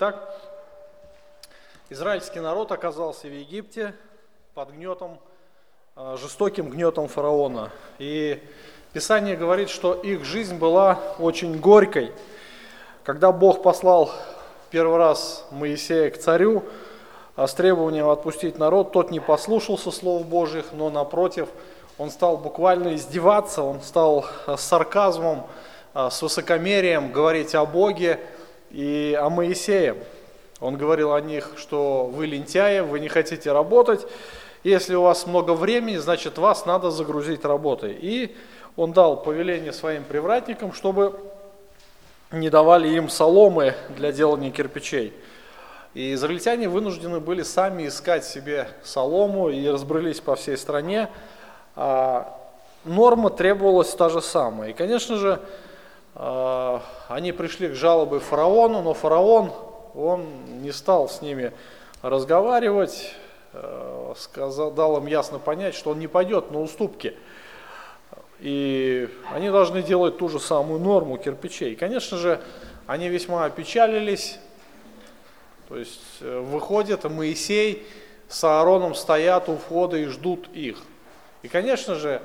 Итак, израильский народ оказался в Египте под гнетом, жестоким гнетом фараона. И Писание говорит, что их жизнь была очень горькой. Когда Бог послал первый раз Моисея к царю с требованием отпустить народ, тот не послушался слов Божьих, но напротив, он стал буквально издеваться, он стал с сарказмом, с высокомерием говорить о Боге и о Моисее. Он говорил о них, что вы лентяи, вы не хотите работать, если у вас много времени, значит вас надо загрузить работой. И он дал повеление своим привратникам, чтобы не давали им соломы для делания кирпичей. И израильтяне вынуждены были сами искать себе солому и разбрелись по всей стране. Норма требовалась та же самая. И, конечно же, они пришли к жалобе фараону, но фараон, он не стал с ними разговаривать, дал им ясно понять, что он не пойдет на уступки. И они должны делать ту же самую норму кирпичей. Конечно же, они весьма опечалились. То есть выходят, Моисей с Аароном стоят у входа и ждут их. И, конечно же,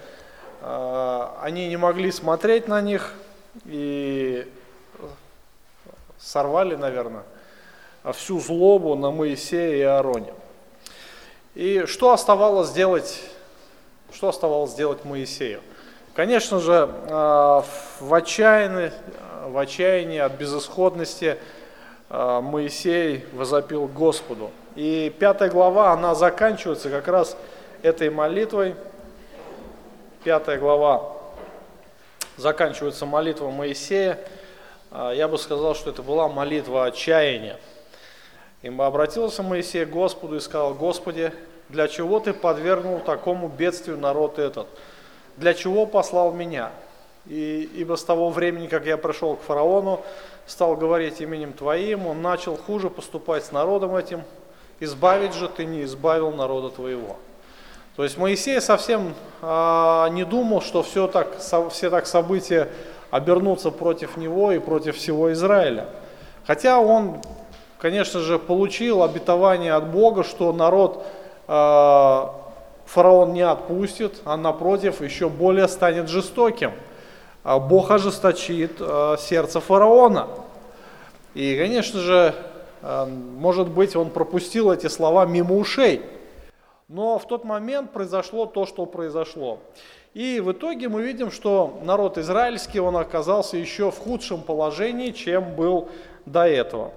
они не могли смотреть на них и сорвали, наверное, всю злобу на Моисея и Аароне. И что оставалось сделать Моисею? Конечно же, в отчаянии от безысходности Моисей возопил к Господу. И 5 глава, она заканчивается как раз этой молитвой. 5 глава заканчивается молитва Моисея. Я бы сказал, что это была молитва отчаяния. И обратился Моисей к Господу и сказал: «Господи, для чего ты подвергнул такому бедствию народ этот? Для чего послал меня? Ибо с того времени, как я пришел к фараону, стал говорить именем Твоим, он начал хуже поступать с народом этим. Избавить же ты не избавил народа Твоего». То есть Моисей совсем не думал, что все так события обернутся против него и против всего Израиля. Хотя он, конечно же, получил обетование от Бога, что народ фараон не отпустит, а напротив еще более станет жестоким. Бог ожесточит сердце фараона. И, конечно же, может быть, он пропустил эти слова мимо ушей. Но в тот момент произошло то, что произошло. И в итоге мы видим, что народ израильский, он оказался еще в худшем положении, чем был до этого.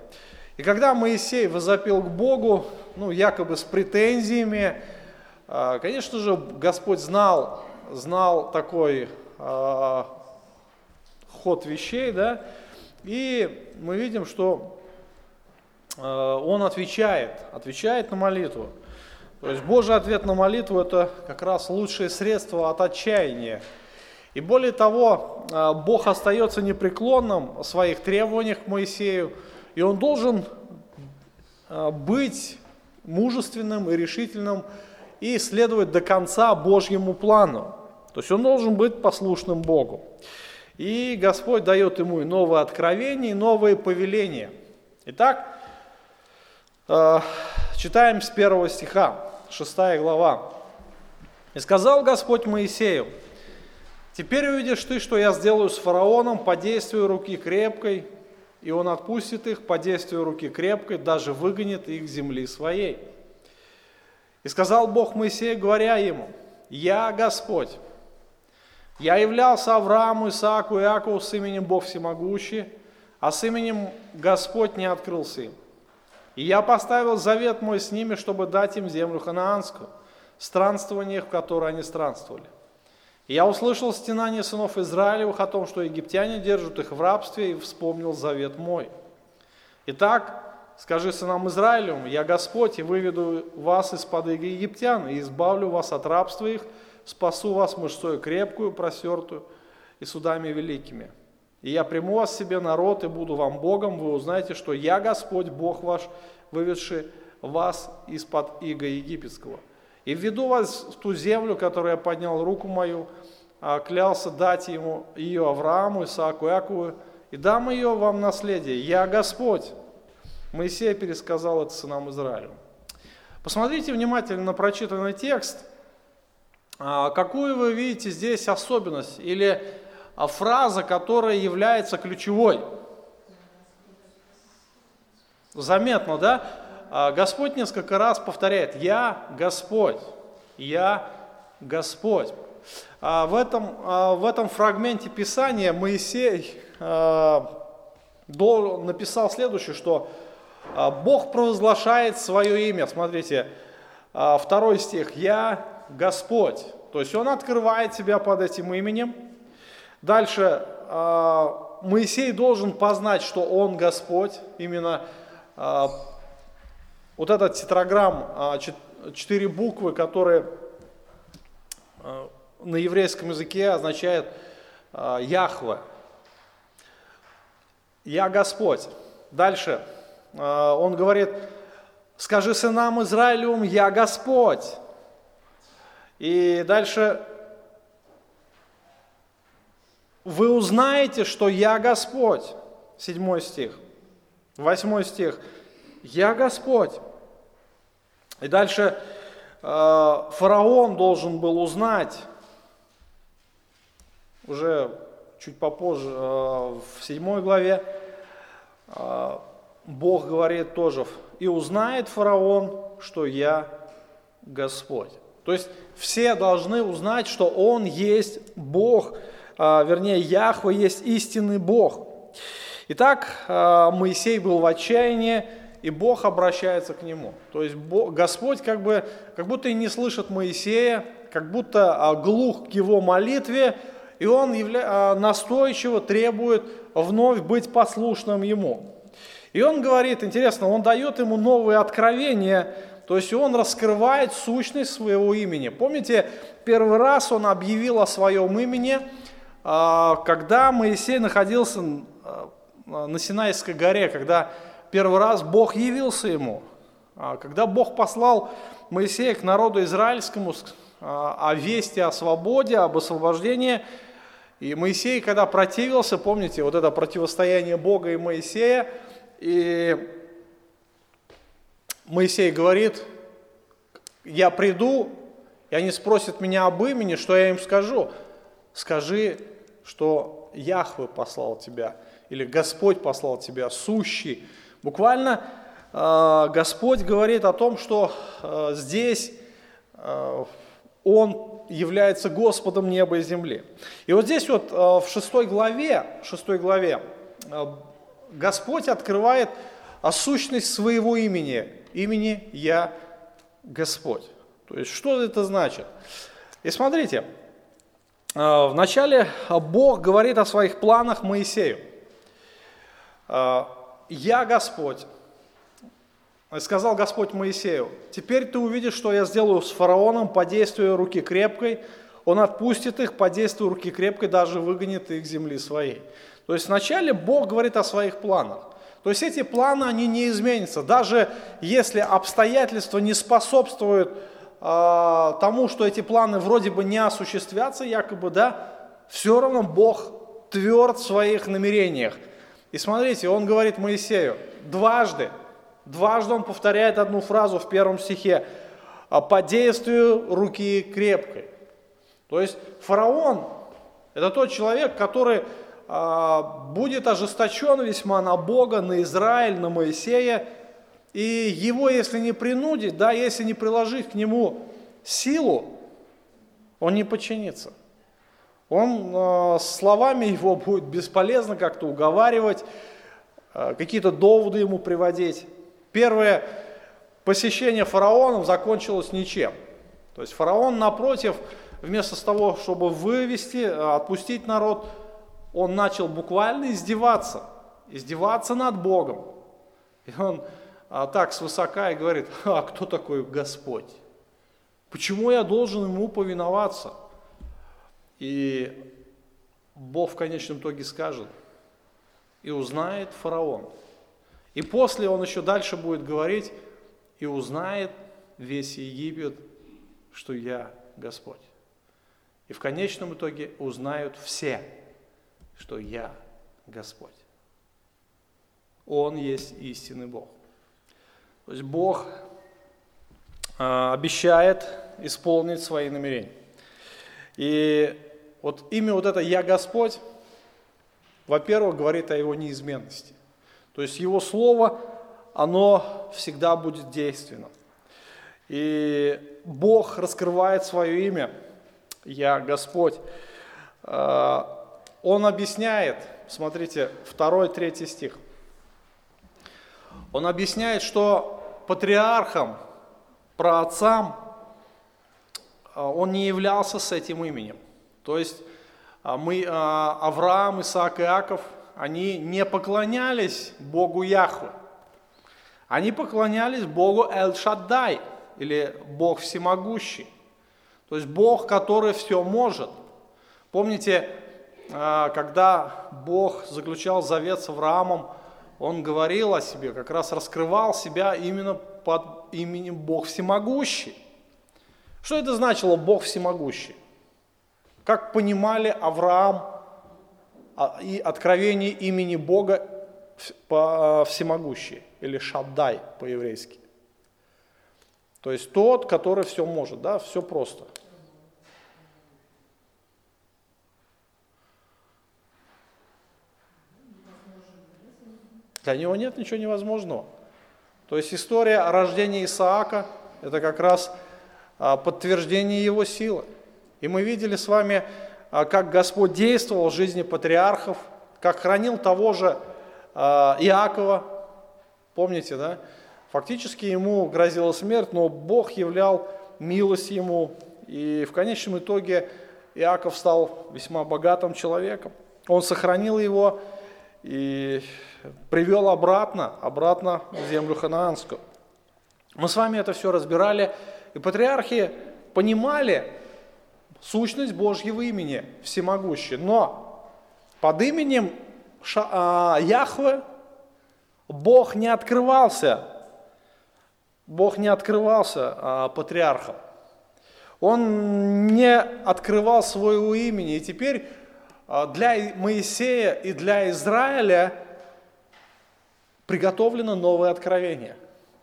И когда Моисей возопил к Богу, якобы с претензиями, конечно же, Господь знал такой ход вещей, да? И мы видим, что он отвечает на молитву. То есть Божий ответ на молитву – это как раз лучшее средство от отчаяния. И более того, Бог остается непреклонным в своих требованиях к Моисею, и он должен быть мужественным и решительным и следовать до конца Божьему плану. То есть он должен быть послушным Богу. И Господь дает ему и новые откровения, и новые повеления. Итак, читаем с 1 стиха, 6 глава. «И сказал Господь Моисею: теперь увидишь ты, что я сделаю с фараоном по действию руки крепкой, и он отпустит их по действию руки крепкой, даже выгонит их с земли своей. И сказал Бог Моисею, говоря ему: я Господь, я являлся Аврааму, Исааку и Иакову с именем Бог Всемогущий, а с именем Господь не открылся им. И я поставил завет мой с ними, чтобы дать им землю ханаанскую, странствование, в которой они странствовали. И я услышал стенание сынов Израилевых о том, что египтяне держат их в рабстве, и вспомнил завет мой. Итак, скажи сынам Израилевым: я Господь, и выведу вас из-под иго египтян, и избавлю вас от рабства их, спасу вас мышцой крепкую, просертую, и судами великими. И я приму вас себе народ, и буду вам Богом, вы узнаете, что я Господь, Бог ваш, выведший вас из-под иго египетского. И введу вас в ту землю, которую я поднял руку мою, клялся дать ему ее Аврааму, Исааку, Иакову, и дам ее вам в наследие. Я Господь. Моисей пересказал это сынам Израилю. Посмотрите внимательно на прочитанный текст. Какую вы видите здесь особенность или фраза, которая является ключевой? Заметно, да? Господь несколько раз повторяет: «Я Господь, я Господь». В этом фрагменте Писания Моисей написал следующее, что Бог провозглашает свое имя. Смотрите, 2 стих: «Я Господь». То есть он открывает себя под этим именем. Дальше Моисей должен познать, что он Господь. Именно вот этот тетраграмм, 4 буквы, которые на еврейском языке означает Яхва. «Я Господь». Дальше он говорит: «Скажи сынам Израилевым, я Господь». И дальше: «Вы узнаете, что я Господь». 7 стих. 8 стих. «Я Господь». И дальше фараон должен был узнать, уже чуть попозже, в 7 главе, Бог говорит тоже: «И узнает фараон, что я Господь». То есть все должны узнать, что Он есть Бог, вернее, Яхва есть истинный Бог. Итак, Моисей был в отчаянии, и Бог обращается к нему. То есть Господь как будто и не слышит Моисея, как будто глух к его молитве, и он настойчиво требует вновь быть послушным ему. И он говорит, интересно, он дает ему новые откровения, то есть он раскрывает сущность своего имени. Помните, первый раз он объявил о своем имени, когда Моисей находился на Синайской горе, когда первый раз Бог явился ему, когда Бог послал Моисея к народу израильскому о вести о свободе, об освобождении. И Моисей, когда противился, помните, вот это противостояние Бога и Моисея, и Моисей говорит: «Я приду, и они спросят меня об имени, что я им скажу?» «Скажи, что Яхве послал тебя, или Господь послал тебя, сущий». Буквально Господь говорит о том, что здесь Он является Господом неба и земли. И вот здесь вот в 6 главе Господь открывает сущность своего имени «Я Господь». То есть что это значит? И смотрите, вначале Бог говорит о своих планах Моисею. «Я Господь». И сказал Господь Моисею: «Теперь ты увидишь, что я сделаю с фараоном по действию руки крепкой. Он отпустит их по действию руки крепкой, даже выгонит их с земли своей». То есть вначале Бог говорит о своих планах. То есть эти планы, они не изменятся. Даже если обстоятельства не способствуют тому, что эти планы вроде бы не осуществятся, якобы, да, все равно Бог тверд в своих намерениях. И смотрите, он говорит Моисею дважды. Дважды он повторяет одну фразу в 1 стихе: «по действию руки крепкой». То есть фараон – это тот человек, который будет ожесточен весьма на Бога, на Израиль, на Моисея. И его, если не принудить, да, если не приложить к нему силу, он не подчинится. Он словами его будет бесполезно как-то уговаривать, какие-то доводы ему приводить. Первое посещение фараоном закончилось ничем. То есть фараон, напротив, вместо того, чтобы вывести, отпустить народ, он начал буквально издеваться над Богом. И он так свысока и говорит: «А кто такой Господь? Почему я должен ему повиноваться?» И Бог в конечном итоге скажет: «И узнает фараон». И после он еще дальше будет говорить: «И узнает весь Египет, что я Господь». И в конечном итоге узнают все, что я Господь. Он есть истинный Бог. То есть Бог обещает исполнить свои намерения. И вот имя вот это «Я Господь», во-первых, говорит о Его неизменности. То есть Его Слово, оно всегда будет действенно. И Бог раскрывает свое имя «Я Господь». Он объясняет, смотрите, 2-3 стих. Он объясняет, что патриархом, праотцам он не являлся с этим именем. То есть Авраам, Исаак и Иаков, они не поклонялись Богу Яхве. Они поклонялись Богу Эль-Шаддай, или Бог Всемогущий. То есть Бог, который все может. Помните, когда Бог заключал завет с Авраамом, Он говорил о себе, как раз раскрывал себя именно под именем Бог Всемогущий. Что это значило Бог Всемогущий? Как понимали Авраам и откровение имени Бога Всемогущий, или Шаддай по-еврейски? То есть тот, который все может, да, все просто. Для него нет ничего невозможного. То есть история о рождении Исаака – это как раз подтверждение его силы. И мы видели с вами, как Господь действовал в жизни патриархов, как хранил того же Иакова. Помните, да? Фактически ему грозила смерть, но Бог являл милость ему. И в конечном итоге Иаков стал весьма богатым человеком. Он сохранил его и привел обратно в землю ханаанскую. Мы с вами это все разбирали, и патриархи понимали сущность Божьего имени всемогущий, но под именем Яхве Бог не открывался, патриархам. Он не открывал своего имени, и теперь для Моисея и для Израиля приготовлено новое откровение.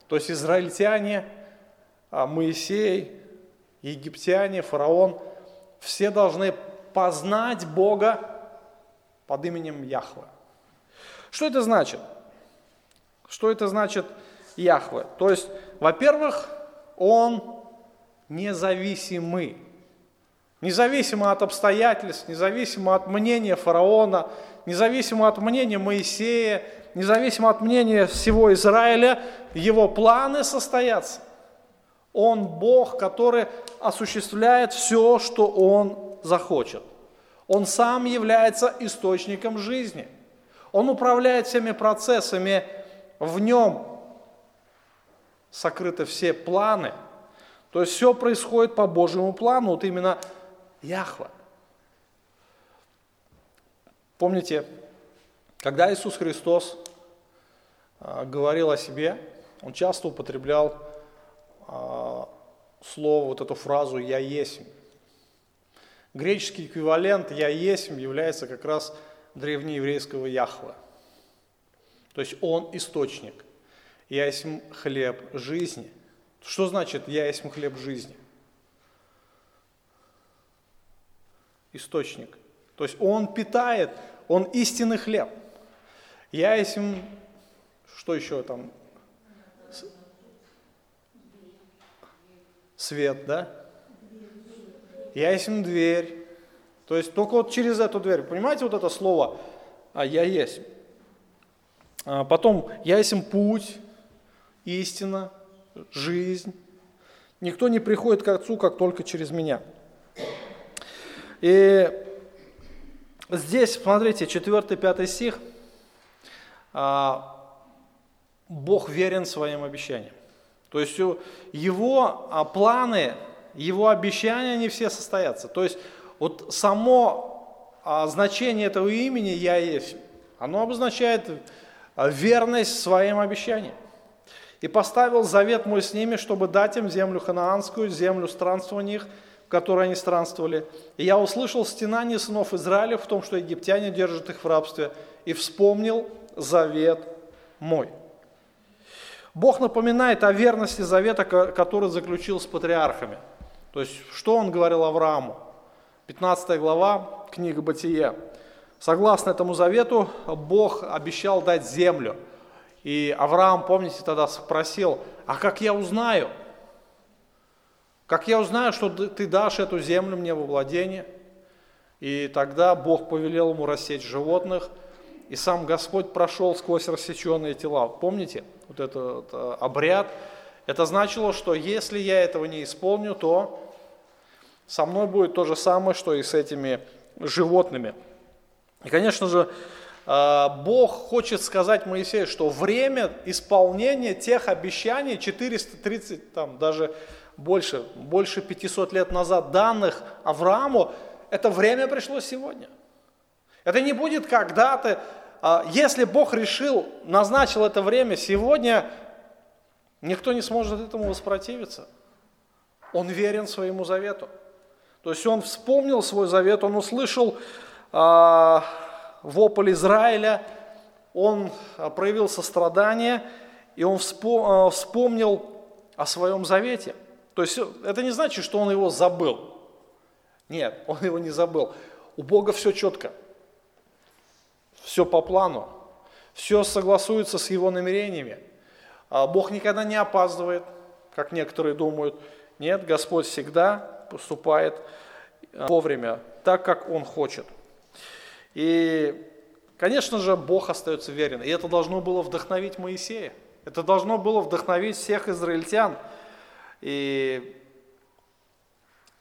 То есть израильтяне, Моисей, египтяне, фараон, все должны познать Бога под именем Яхве. Что это значит? Что это значит Яхве? То есть, во-первых, он независимый. Независимо от обстоятельств, независимо от мнения фараона, независимо от мнения Моисея, независимо от мнения всего Израиля, его планы состоятся. Он Бог, который осуществляет все, что он захочет. Он сам является источником жизни. Он управляет всеми процессами. В нем сокрыты все планы. То есть все происходит по Божьему плану, вот именно Яхва. Помните, когда Иисус Христос говорил о себе, Он часто употреблял слово, вот эту фразу «Я есмь». Греческий эквивалент «Я есмь» является как раз древнееврейского Яхва. То есть Он источник. «Я есмь хлеб жизни». Что значит «Я есмь хлеб жизни»? Источник. То есть он питает, он истинный хлеб. Я есть, что еще там? Свет, да? Я есть дверь. То есть только вот через эту дверь. Понимаете вот это слово «я есть»? Потом «я есть путь», «истина», «жизнь». Никто не приходит к Отцу, как только через меня. И здесь, смотрите, 4-5 стих, Бог верен своим обещаниям. То есть Его планы, Его обещания, они все состоятся. То есть вот само значение этого имени «Я есть», оно обозначает верность своим обещаниям. «И поставил завет мой с ними, чтобы дать им землю ханаанскую, землю странствований их, в которой они странствовали. И я услышал стенание сынов Израиля в том, что египтяне держат их в рабстве, и вспомнил завет мой». Бог напоминает о верности завета, который заключил с патриархами. То есть, что он говорил Аврааму? 15 глава, книга Бытие. Согласно этому завету, Бог обещал дать землю. И Авраам, помните, тогда спросил, а как я узнаю? Как я узнаю, что ты дашь эту землю мне во владение? И тогда Бог повелел ему рассечь животных, и сам Господь прошел сквозь рассеченные тела. Помните, вот этот обряд? Это значило, что если я этого не исполню, то со мной будет то же самое, что и с этими животными. И, конечно же, Бог хочет сказать Моисею, что время исполнения тех обещаний, 430, там даже больше 500 лет назад данных Аврааму, это время пришло сегодня. Это не будет когда-то, если Бог решил, назначил это время сегодня, никто не сможет этому воспротивиться. Он верен своему завету. То есть он вспомнил свой завет, он услышал вопль Израиля, он проявил сострадание, и он вспомнил о своем завете. То есть это не значит, что он его забыл. Нет, он его не забыл. У Бога все четко, все по плану, все согласуется с его намерениями. Бог никогда не опаздывает, как некоторые думают. Нет, Господь всегда поступает вовремя, так, как Он хочет. И, конечно же, Бог остается верен. И это должно было вдохновить Моисея. Это должно было вдохновить всех израильтян. И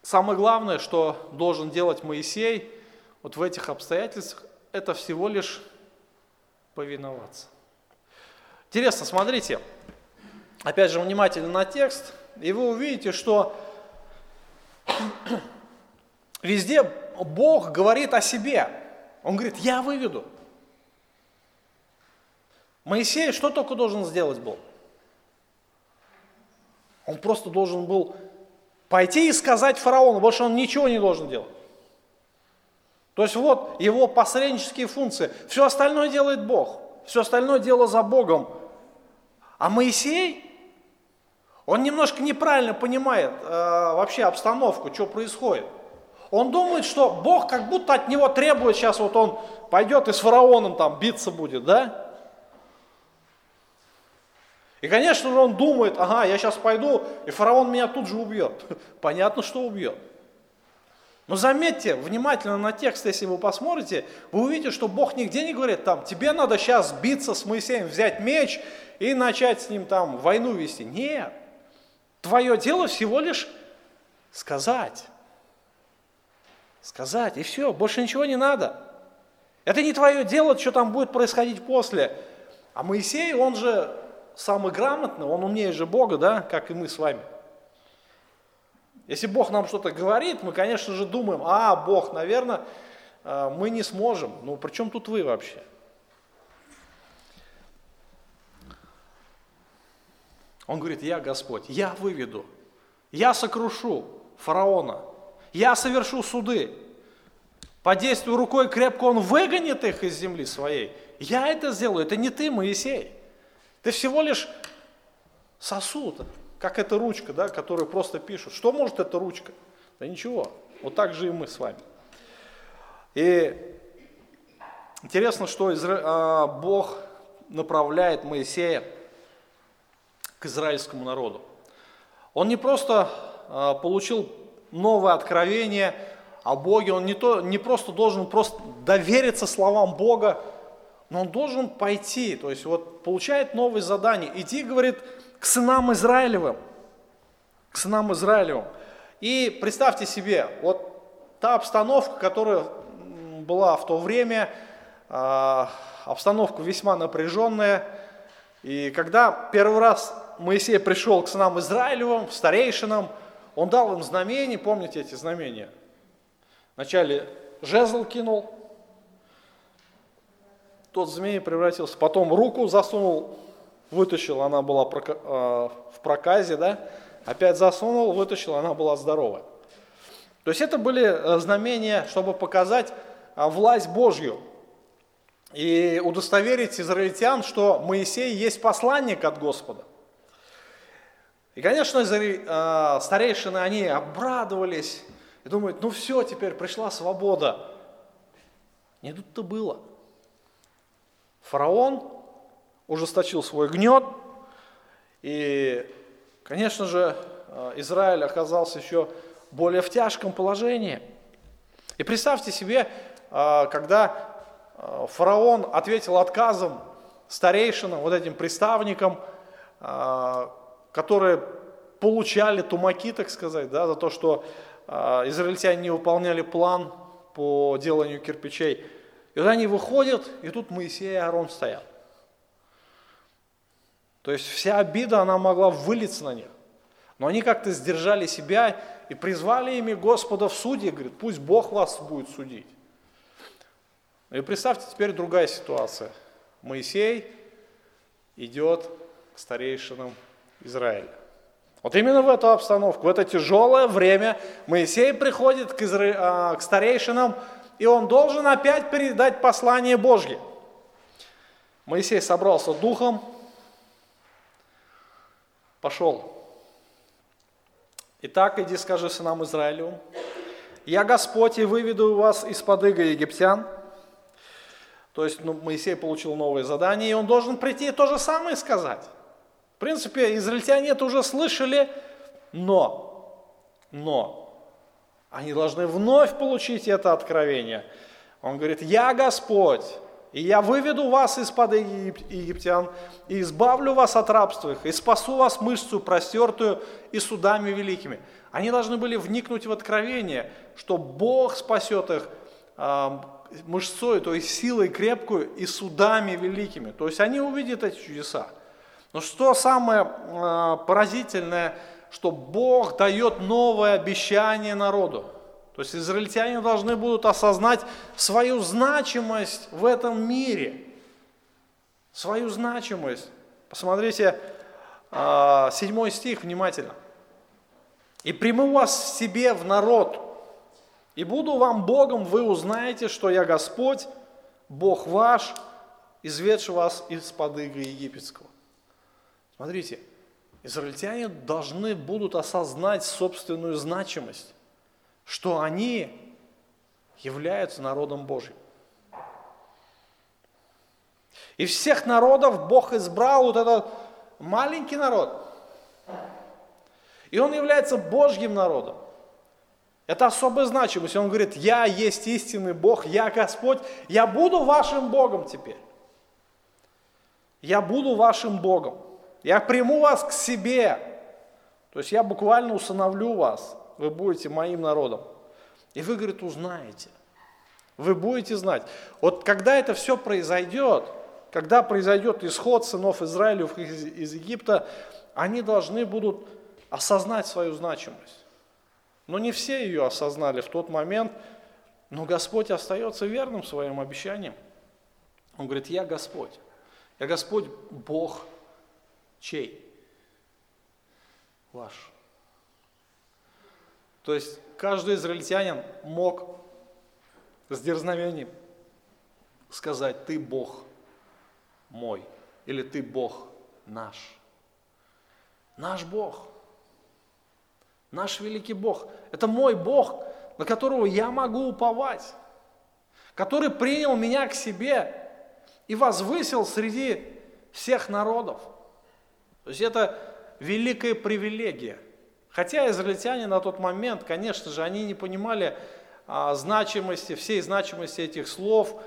самое главное, что должен делать Моисей вот в этих обстоятельствах, это всего лишь повиноваться. Интересно, смотрите, опять же, внимательно на текст, и вы увидите, что везде Бог говорит о себе. Он говорит, я выведу. Моисей что только должен сделать был? Он просто должен был пойти и сказать фараону, больше он ничего не должен делать. То есть вот его посреднические функции. Все остальное делает Бог. Все остальное дело за Богом. А Моисей, он немножко неправильно понимает вообще обстановку, что происходит. Он думает, что Бог как будто от него требует, сейчас вот он пойдет и с фараоном там биться будет, да? И, конечно же, он думает, ага, я сейчас пойду, и фараон меня тут же убьет. Понятно, что убьет. Но заметьте, внимательно на текст, если вы посмотрите, вы увидите, что Бог нигде не говорит, там, тебе надо сейчас биться с Моисеем, взять меч и начать с ним там войну вести. Нет, твое дело всего лишь сказать. Сказать, и все, больше ничего не надо. Это не твое дело, что там будет происходить после. А Моисей, он же самый грамотный, он умнее же Бога, да, как и мы с вами. Если Бог нам что-то говорит, мы, конечно же, думаем, а, Бог, наверное, мы не сможем. Ну, при чем тут вы вообще? Он говорит, я Господь, я выведу, я сокрушу фараона. Я совершу суды. По действию рукой крепко он выгонит их из земли своей. Я это сделаю. Это не ты, Моисей. Ты всего лишь сосуд, как эта ручка, да, которую просто пишут. Что может эта ручка? Да ничего. Вот так же и мы с вами. И интересно, что Бог направляет Моисея к израильскому народу. Он не просто получил новое откровение о Боге, он не просто должен просто довериться словам Бога, но он должен пойти, то есть вот получает новые задания, иди, говорит, к сынам Израилевым. И представьте себе, вот та обстановка, которая была в то время, обстановка весьма напряженная, и когда первый раз Моисей пришел к сынам Израилевым, старейшинам, он дал им знамения, помните эти знамения? Вначале жезл кинул, тот змей превратился, потом руку засунул, вытащил, она была в проказе, да? Опять засунул, вытащил, она была здорова. То есть это были знамения, чтобы показать власть Божью и удостоверить израильтян, что Моисей есть посланник от Господа. И, конечно, старейшины, они обрадовались и думают, ну все, теперь пришла свобода. Не тут-то было. Фараон ужесточил свой гнет, и, конечно же, Израиль оказался еще более в тяжком положении. И представьте себе, когда фараон ответил отказом старейшинам, вот этим приставникам, которые получали тумаки, так сказать, да, за то, что израильтяне не выполняли план по деланию кирпичей. И вот они выходят, и тут Моисей и Аарон стоят. То есть вся обида, она могла вылиться на них. Но они как-то сдержали себя и призвали имя Господа в суде, говорит, пусть Бог вас будет судить. И представьте, теперь другая ситуация. Моисей идет к старейшинам Израиля. Вот именно в эту обстановку, в это тяжелое время Моисей приходит к старейшинам, и он должен опять передать послание Божье. Моисей собрался духом, пошел. Итак, иди, скажи сынам Израилю, я Господь, и выведу вас из-под ига египтян. То есть Моисей получил новое задание, и он должен прийти и то же самое сказать. В принципе, израильтяне это уже слышали, но они должны вновь получить это откровение. Он говорит, я Господь, и я выведу вас из-под египтян, и избавлю вас от рабства их, и спасу вас мышцу простертую и судами великими. Они должны были вникнуть в откровение, что Бог спасет их мышцой, то есть силой крепкую и судами великими. То есть они увидят эти чудеса. Но что самое поразительное, что Бог дает новое обещание народу. То есть израильтяне должны будут осознать свою значимость в этом мире. Свою значимость. Посмотрите 7 стих внимательно. «И приму вас в себе в народ, и буду вам Богом, вы узнаете, что я Господь, Бог ваш, изведший вас из-под ига египетского». Смотрите, израильтяне должны будут осознать собственную значимость, что они являются народом Божьим. И всех народов Бог избрал вот этот маленький народ. И он является Божьим народом. Это особая значимость. Он говорит, я есть истинный Бог, я Господь, я буду вашим Богом теперь. Я буду вашим Богом. Я приму вас к себе. То есть я буквально усыновлю вас. Вы будете моим народом. И вы, говорит, узнаете. Вы будете знать. Вот когда это все произойдет, когда произойдет исход сынов Израиля из Египта, они должны будут осознать свою значимость. Но не все ее осознали в тот момент, но Господь остается верным своим обещаниям. Он говорит, я Господь. Я Господь, Бог чей? Ваш. То есть каждый израильтянин мог с дерзновением сказать, ты Бог мой, или ты Бог наш. Наш Бог. Наш великий Бог. Это мой Бог, на которого я могу уповать, который принял меня к себе и возвысил среди всех народов. То есть это великая привилегия. Хотя израильтяне на тот момент, конечно же, они не понимали значимости, всей значимости этих слов,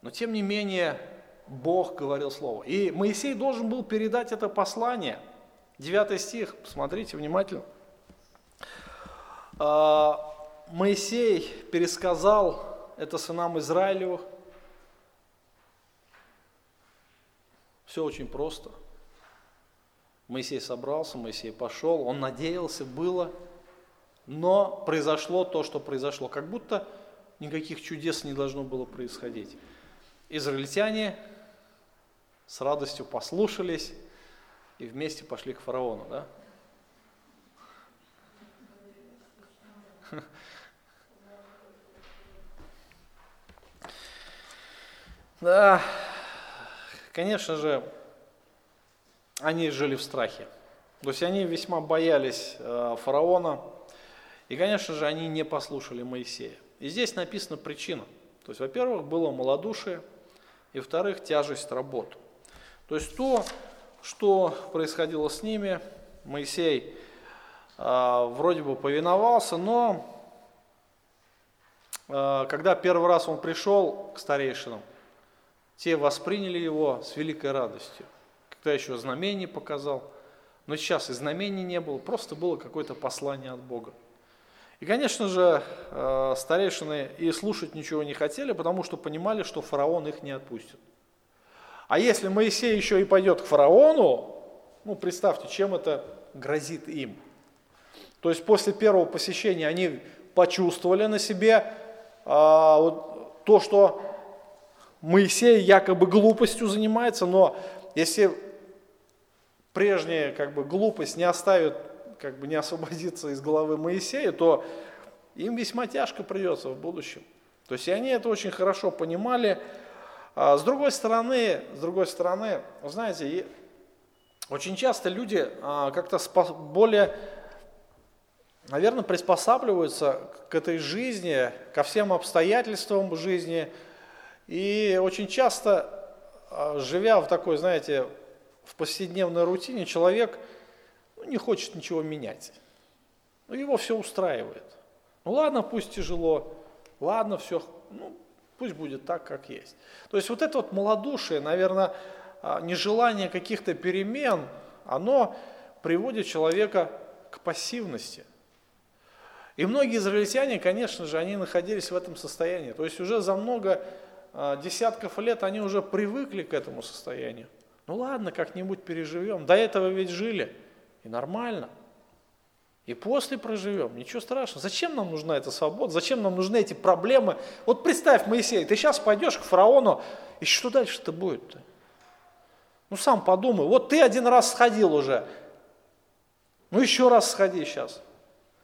но тем не менее Бог говорил слово. И Моисей должен был передать это послание. 9 стих, посмотрите внимательно. Моисей пересказал это сынам Израилевых. Все очень просто. Моисей собрался, Моисей пошел, он надеялся, было, но произошло то, что произошло. Как будто никаких чудес не должно было происходить. Израильтяне с радостью послушались и вместе пошли к фараону, да? Да, конечно же, они жили в страхе. То есть они весьма боялись фараона, и, конечно же, они не послушали Моисея. И здесь написана причина. То есть, во-первых, было малодушие, и, во-вторых, тяжесть работ. То есть то, что происходило с ними, Моисей вроде бы повиновался, но когда первый раз он пришел к старейшинам, те восприняли его с великой радостью. Когда еще знамение показал, но сейчас и знамений не было, просто было какое-то послание от Бога. И, конечно же, старейшины и слушать ничего не хотели, потому что понимали, что фараон их не отпустит. А если Моисей еще и пойдет к фараону, ну, представьте, чем это грозит им. То есть после первого посещения они почувствовали на себе то, что Моисей якобы глупостью занимается, но если прежняя глупость не оставит, не освободится из головы Моисея, то им весьма тяжко придется в будущем. То есть и они это очень хорошо понимали. С другой стороны, знаете, очень часто люди как-то более, наверное, приспосабливаются к этой жизни, ко всем обстоятельствам жизни. И очень часто, живя в такой, знаете, в повседневной рутине, человек не хочет ничего менять. Его все устраивает. Ладно, пусть тяжело, ладно, все, пусть будет так, как есть. То есть вот это вот малодушие, наверное, нежелание каких-то перемен, оно приводит человека к пассивности. И многие израильтяне, конечно же, они находились в этом состоянии. То есть уже за много десятков лет они уже привыкли к этому состоянию. Ладно, как-нибудь переживем. До этого ведь жили. И нормально. И после проживем. Ничего страшного. Зачем нам нужна эта свобода? Зачем нам нужны эти проблемы? Вот представь, Моисей, ты сейчас пойдешь к фараону, и что дальше-то будет-то? Сам подумай. Вот ты один раз сходил уже. Еще раз сходи сейчас.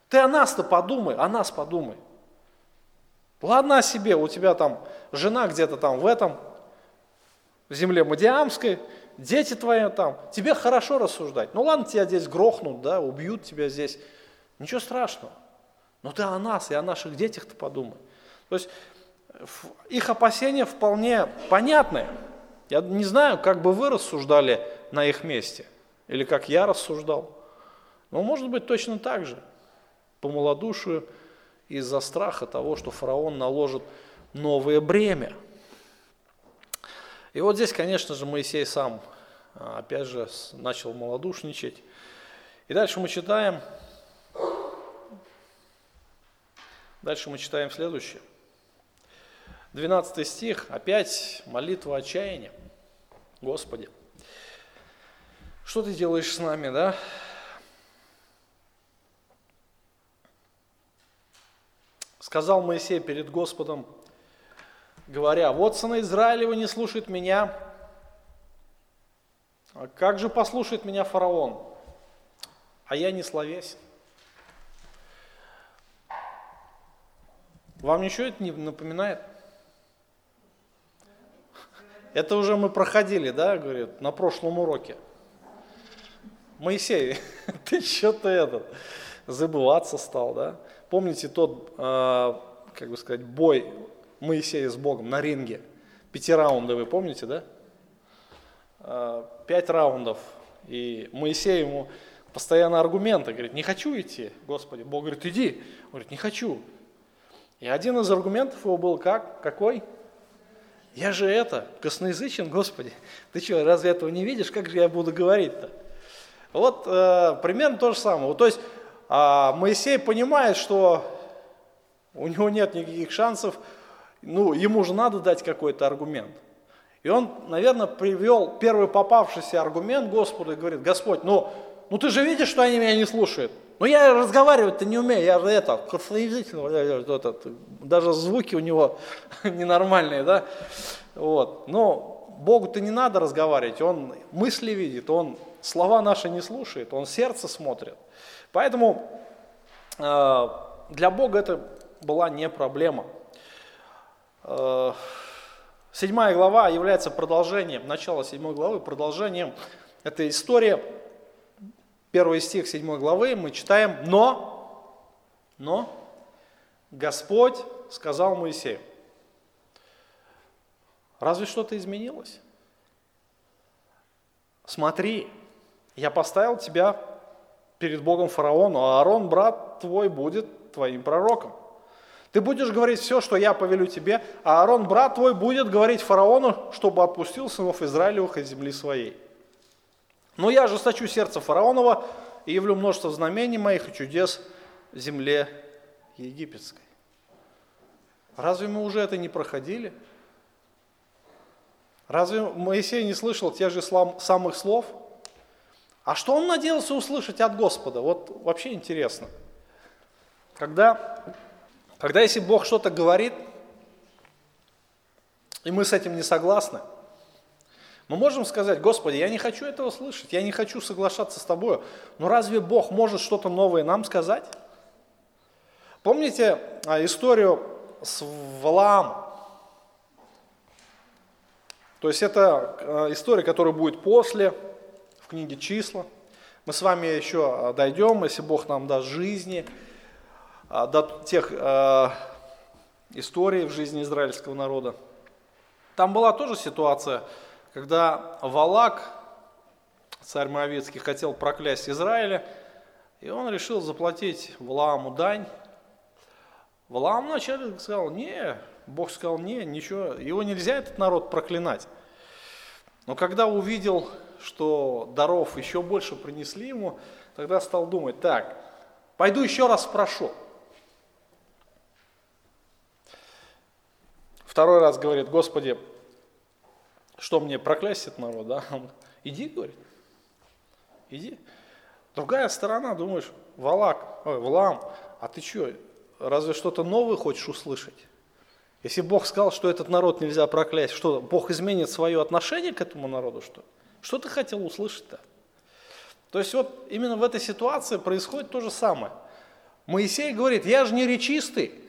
Ты о нас-то подумай, о нас подумай. Ладно о себе, у тебя там жена где-то там в земле Мадиамской, дети твои там, тебе хорошо рассуждать. Ладно, тебя здесь грохнут, да, убьют тебя здесь, ничего страшного. Но ты о нас и о наших детях-то подумай. То есть их опасения вполне понятны. Я не знаю, как бы вы рассуждали на их месте, или как я рассуждал. Но может быть точно так же. По малодушию из-за страха того, что фараон наложит новое бремя. И вот здесь, конечно же, Моисей сам, опять же, начал малодушничать. И дальше мы читаем следующее. 12 стих, опять молитва отчаяния. Господи, что ты делаешь с нами, да? Сказал Моисей перед Господом, говоря, вот сыны Израилева не слушают меня, а как же послушает меня фараон, а я не словесен. Вам ничего это не напоминает? Это уже мы проходили, да, говорит, на прошлом уроке. Моисей, ты что-то забываться стал, да? Помните тот, бой Моисея с Богом на ринге? 5-раундовый, помните, да? 5 раундов. И Моисей ему постоянно аргументы. Говорит, не хочу идти, Господи. Бог говорит, иди. Он говорит, не хочу. И один из аргументов его был какой? Я же косноязычен, Господи. Ты что, разве этого не видишь? Как же я буду говорить-то? Вот примерно то же самое. То есть Моисей понимает, что у него нет никаких шансов, ему же надо дать какой-то аргумент. И он, наверное, привел первый попавшийся аргумент Господу и говорит, Господь, ты же видишь, что они меня не слушают. Я разговаривать-то не умею, я же даже звуки у него ненормальные, да. Вот. Но Богу-то не надо разговаривать, Он мысли видит, Он слова наши не слушает, Он сердце смотрит. Поэтому для Бога это была не проблема. 7 глава является продолжением, начало 7 главы, продолжением этой истории 1 стих 7 главы мы читаем: но Господь сказал Моисею. Разве что-то изменилось? Смотри, я поставил тебя перед Богом фараону, а Аарон, брат твой, будет твоим пророком. Ты будешь говорить все, что я повелю тебе, а Аарон, брат твой, будет говорить фараону, чтобы отпустил сынов Израилевых из земли своей. Но я ожесточу сердце фараонова и явлю множество знамений моих и чудес в земле египетской. Разве мы уже это не проходили? Разве Моисей не слышал тех же самых слов? А что он надеялся услышать от Господа? Вот вообще интересно. Когда если Бог что-то говорит, и мы с этим не согласны, мы можем сказать: Господи, я не хочу этого слышать, я не хочу соглашаться с Тобою. Но разве Бог может что-то новое нам сказать? Помните историю с Валаамом? То есть это история, которая будет после, в книге «Числа». Мы с вами еще дойдем, если Бог нам даст жизни, до тех историй в жизни израильского народа. Там была тоже ситуация, когда Валак, царь Моавитский, хотел проклясть Израиля, и он решил заплатить Валааму дань. Валаам вначале сказал: Бог сказал: ничего, его нельзя, этот народ, проклинать. Но когда увидел, что даров еще больше принесли ему, тогда стал думать: так, пойду еще раз спрошу. Второй раз говорит: Господи, что мне, проклясть этот народ, да? Иди, говорит, иди. Другая сторона, думаешь: Валаам, а ты что, разве что-то новое хочешь услышать? Если Бог сказал, что этот народ нельзя проклясть, что Бог изменит свое отношение к этому народу, что? Что ты хотел услышать-то? То есть вот именно в этой ситуации происходит то же самое. Моисей говорит: я же не речистый.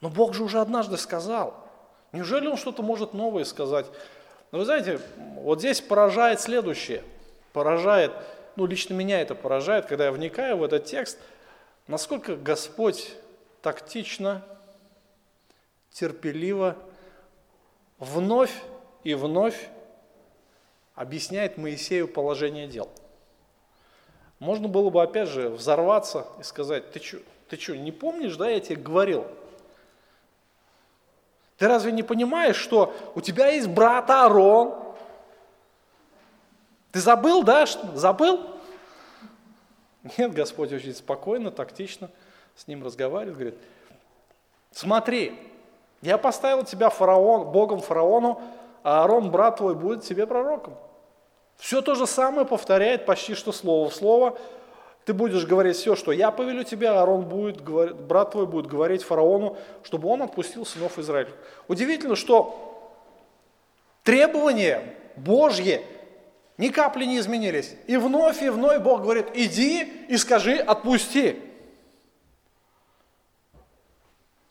Но Бог же уже однажды сказал. Неужели он что-то может новое сказать? Но вы знаете, вот здесь поражает следующее. Лично меня это поражает, когда я вникаю в этот текст, насколько Господь тактично, терпеливо, вновь и вновь объясняет Моисею положение дел. Можно было бы опять же взорваться и сказать: ты что, не помнишь, да, я тебе говорил? Ты разве не понимаешь, что у тебя есть брат Аарон? Ты забыл, да? Забыл? Нет, Господь очень спокойно, тактично с ним разговаривает, говорит: смотри, я поставил тебя Богом фараону, а Аарон, брат твой, будет тебе пророком. Все то же самое повторяет почти что слово в слово. Ты будешь говорить все, что я повелю тебе, а Аарон, брат твой, будет говорить фараону, чтобы он отпустил сынов Израиля. Удивительно, что требования Божьи ни капли не изменились. И вновь Бог говорит: иди и скажи: отпусти.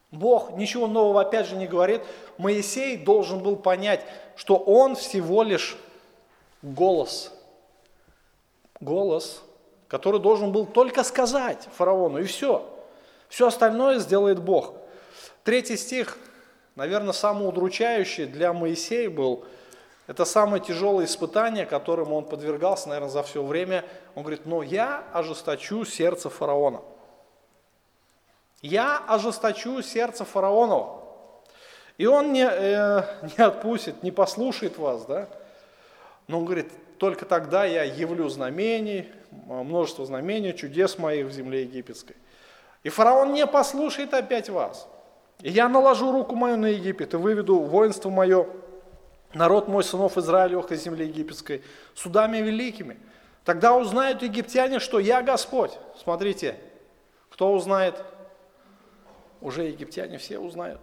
Бог ничего нового опять же не говорит. Моисей должен был понять, что он всего лишь голос, который должен был только сказать фараону, и все. Все остальное сделает Бог. 3 стих, наверное, самый удручающий для Моисея был. Это самое тяжелое испытание, которому он подвергался, наверное, за все время. Он говорит: но я ожесточу сердце фараона. Я ожесточу сердце фараонова, и он не отпустит, не послушает вас, да? Но он говорит: только тогда я явлю множество знамений, чудес моих в земле египетской. И фараон не послушает опять вас. И я наложу руку мою на Египет и выведу воинство мое, народ мой, сынов Израилевых из земли египетской, судами великими. Тогда узнают египтяне, что я Господь. Смотрите, кто узнает? Уже египтяне все узнают.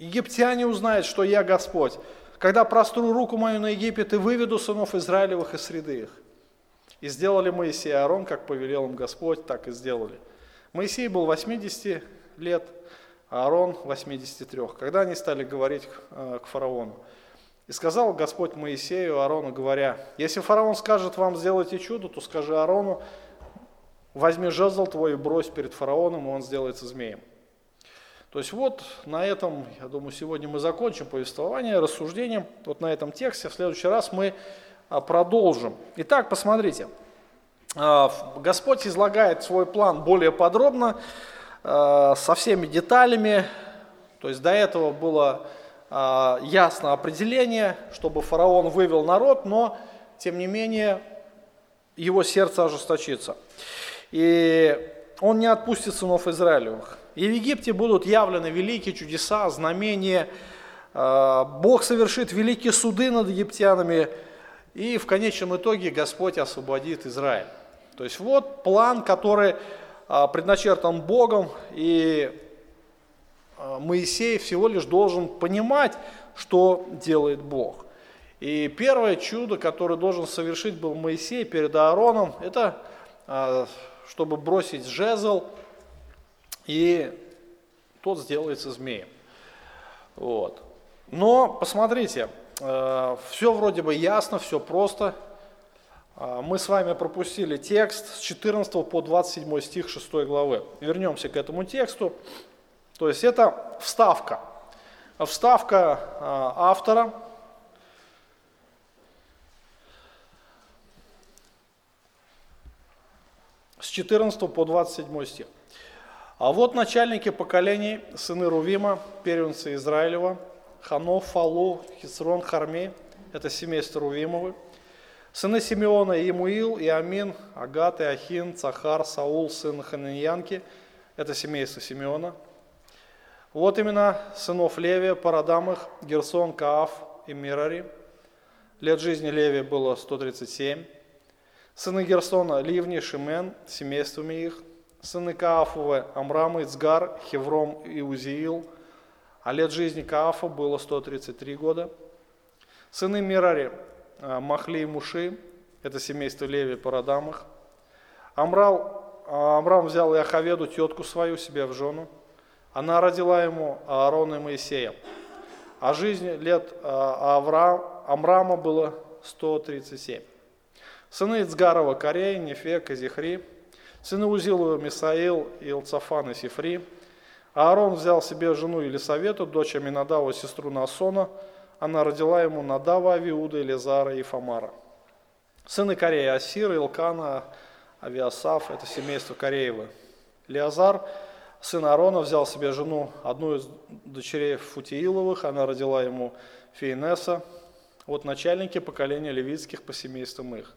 Египтяне узнают, что я Господь, когда простру руку мою на Египет и выведу сынов Израилевых из среды их. И сделали Моисей и Аарон, как повелел им Господь, так и сделали. Моисей был 80 лет, а Аарон 83, когда они стали говорить к фараону. И сказал Господь Моисею, Аарону, говоря: «Если фараон скажет вам, сделайте чудо, то скажи Аарону: возьми жезл твой и брось перед фараоном, и он сделается змеем». То есть вот на этом, я думаю, сегодня мы закончим повествование, рассуждением вот на этом тексте. В следующий раз мы продолжим. Итак, посмотрите, Господь излагает свой план более подробно, со всеми деталями. То есть до этого было ясно определение, чтобы фараон вывел народ, но тем не менее его сердце ожесточится. И он не отпустит сынов Израилевых. И в Египте будут явлены великие чудеса, знамения. Бог совершит великие суды над египтянами. И в конечном итоге Господь освободит Израиль. То есть вот план, который предначертан Богом. И Моисей всего лишь должен понимать, что делает Бог. И первое чудо, которое должен совершить был Моисей перед Аароном, это чтобы бросить жезл, и тот сделается змеем. Вот. Но посмотрите, все вроде бы ясно, все просто. Мы с вами пропустили текст с 14 по 27 стих 6 главы. Вернемся к этому тексту. То есть это вставка. Вставка автора. С 14 по 27 стих. «А вот начальники поколений, сыны Рувима, первенцы Израилева, Ханов, Фалу, Хисрон, Харми, это семейство Рувимовы, сыны Симеона, Имуил, Иамин, Агат, Иохин, Цахар, Саул, сын Хананьянки, это семейство Симеона. Вот имена сынов Левия, Парадамых, Герсон, Кааф и Мирари. Лет жизни Левия было 137. Сыны Герсона, Ливни, Шимен, семействами их. Сыны Каафовы, Амрам, Ицгар, Хевром и Узеил. А лет жизни Каафа было 133 года. Сыны Мирари, Махли и Муши, это семейство Леви, Парадамах. Амрам взял Иохаведу, тетку свою, себе в жену. Она родила ему Аарона и Моисея. А жизнь лет Амрама было 137. Сыны Ицгарова, Корей, Нефег и Зихри. Сыны Узилова, Мисаил, Илцафан и Сифри. Аарон взял себе жену Елисавету, дочь Аминадава, сестру Насона. Она родила ему Надава, Авиуда, Лизара и Фамара. Сыны Кореи, Асир, Илкана, Авиасаф, это семейство Кореевы. Лиазар, сын Аарона, взял себе жену, одну из дочерей Футииловых. Она родила ему Финееса. Вот начальники поколения левитских по семействам их.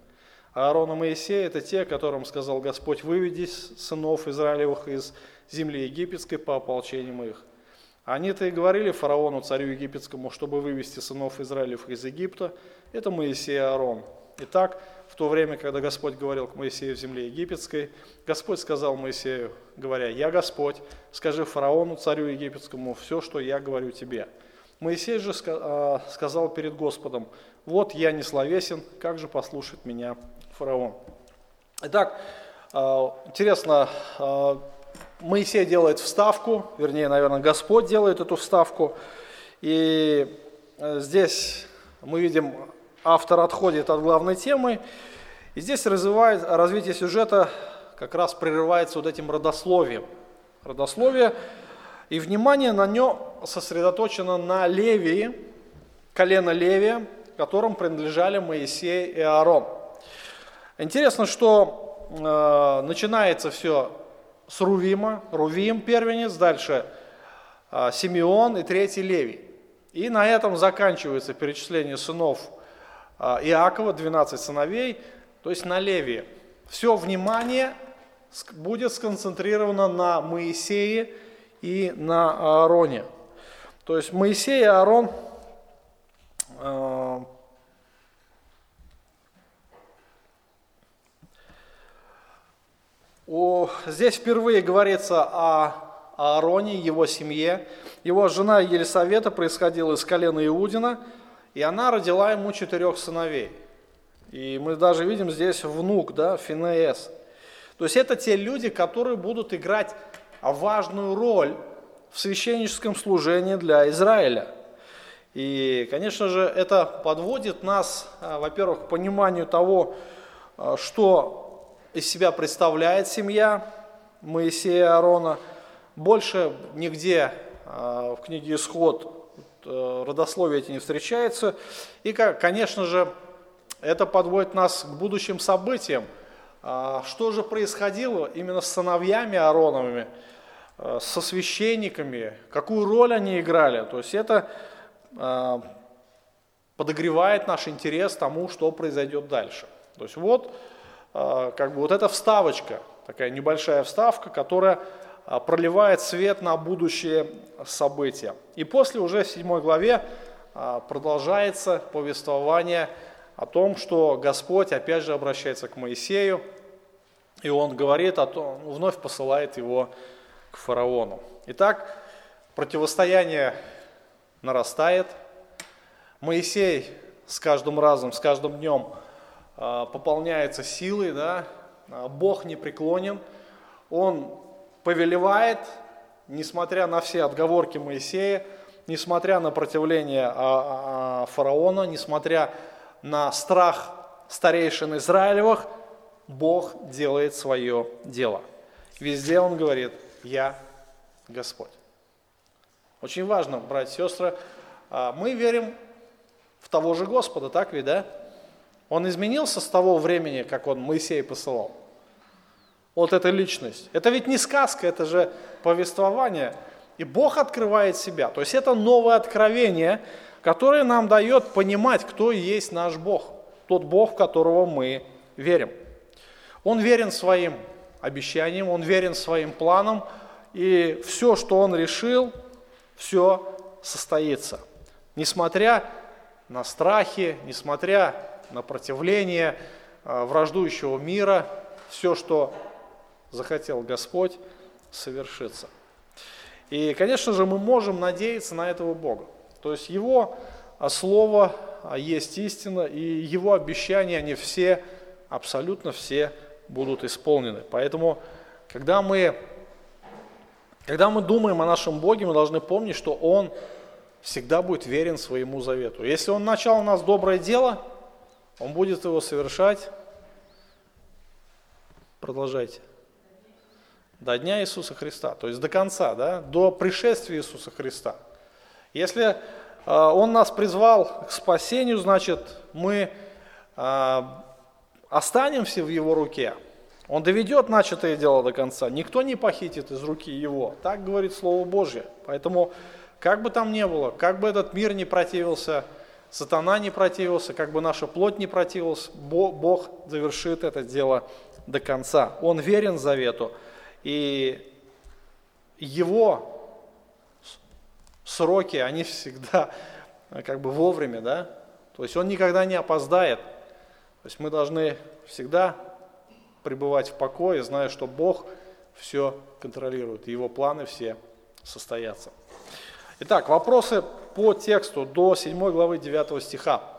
Аарон и Моисей – это те, которым сказал Господь: «Выведи сынов Израилевых из земли египетской по ополчениям их». Они-то и говорили фараону, царю египетскому, чтобы вывести сынов Израилевых из Египта. Это Моисей и Аарон. Итак, в то время, когда Господь говорил к Моисею в земле египетской, Господь сказал Моисею, говоря: «Я Господь, скажи фараону, царю египетскому, все, что я говорю тебе». Моисей же сказал перед Господом: «Вот я несловесен, как же послушает меня фараон». Итак, интересно, Моисей делает вставку, вернее, наверное, Господь делает эту вставку. И здесь мы видим, автор отходит от главной темы. И здесь развитие сюжета как раз прерывается вот этим родословием. Родословие, и внимание на нем сосредоточено на Левии, колено Левия, которым принадлежали Моисей и Аарон. Интересно, что начинается все с Рувима, Рувим первенец, дальше Симеон и третий Левий. И на этом заканчивается перечисление сынов Иакова, 12 сыновей, то есть на Левии. Все внимание будет сконцентрировано на Моисее и на Аароне. То есть Моисей и Аарон здесь впервые говорится о Аароне, его семье. Его жена Елисавета происходила из колена Иудина, и она родила ему 4 сыновей. И мы даже видим здесь внук, да, Финеес. То есть это те люди, которые будут играть важную роль в священническом служении для Израиля. И, конечно же, это подводит нас, во-первых, к пониманию того, что из себя представляет семья Моисея и Аарона. Больше нигде в книге «Исход» родословие эти не встречается. И, конечно же, это подводит нас к будущим событиям. Что же происходило именно с сыновьями Аароновыми, со священниками, какую роль они играли? То есть это подогревает наш интерес тому, что произойдет дальше. То есть вот, как бы вот эта вставочка, такая небольшая вставка, которая проливает свет на будущие события. И после уже в 7 главе продолжается повествование о том, что Господь опять же обращается к Моисею, и он говорит о том, вновь посылает его к фараону. Итак, противостояние нарастает. Моисей с каждым разом, с каждым днем пополняется силой, да? Бог непреклонен, он повелевает, несмотря на все отговорки Моисея, несмотря на противление фараона, несмотря на страх старейшин Израилевых, Бог делает свое дело. Везде он говорит: «Я Господь». Очень важно, братья и сестры, мы верим в того же Господа, так ведь, да? Он изменился с того времени, как он Моисея посылал. Вот эта личность. Это ведь не сказка, это же повествование. И Бог открывает себя. То есть это новое откровение, которое нам дает понимать, кто есть наш Бог. Тот Бог, в которого мы верим. Он верен своим обещаниям, он верен своим планам. И все, что он решил, все состоится. Несмотря на страхи, несмотря на противление враждующего мира, все, что захотел Господь, совершится. И, конечно же, мы можем надеяться на этого Бога. То есть Его Слово есть истина, и Его обещания, они все, абсолютно все будут исполнены. Поэтому, когда мы думаем о нашем Боге, мы должны помнить, что Он всегда будет верен своему завету. Если Он начал у нас доброе дело, Он будет его совершать. Продолжайте. До дня Иисуса Христа, то есть до конца, да? До пришествия Иисуса Христа. Если Он нас призвал к спасению, значит, мы останемся в Его руке. Он доведет начатое дело до конца. Никто не похитит из руки Его. Так говорит Слово Божье. Поэтому, как бы там ни было, как бы этот мир не противился, сатана не противился, как бы наша плоть не противилась, Бог завершит это дело до конца. Он верен завету. И Его сроки, они всегда как бы вовремя, да? То есть Он никогда не опоздает. То есть мы должны всегда пребывать в покое, зная, что Бог все контролирует, Его планы все состоятся. Итак, вопросы по тексту до 7 главы 9 стиха.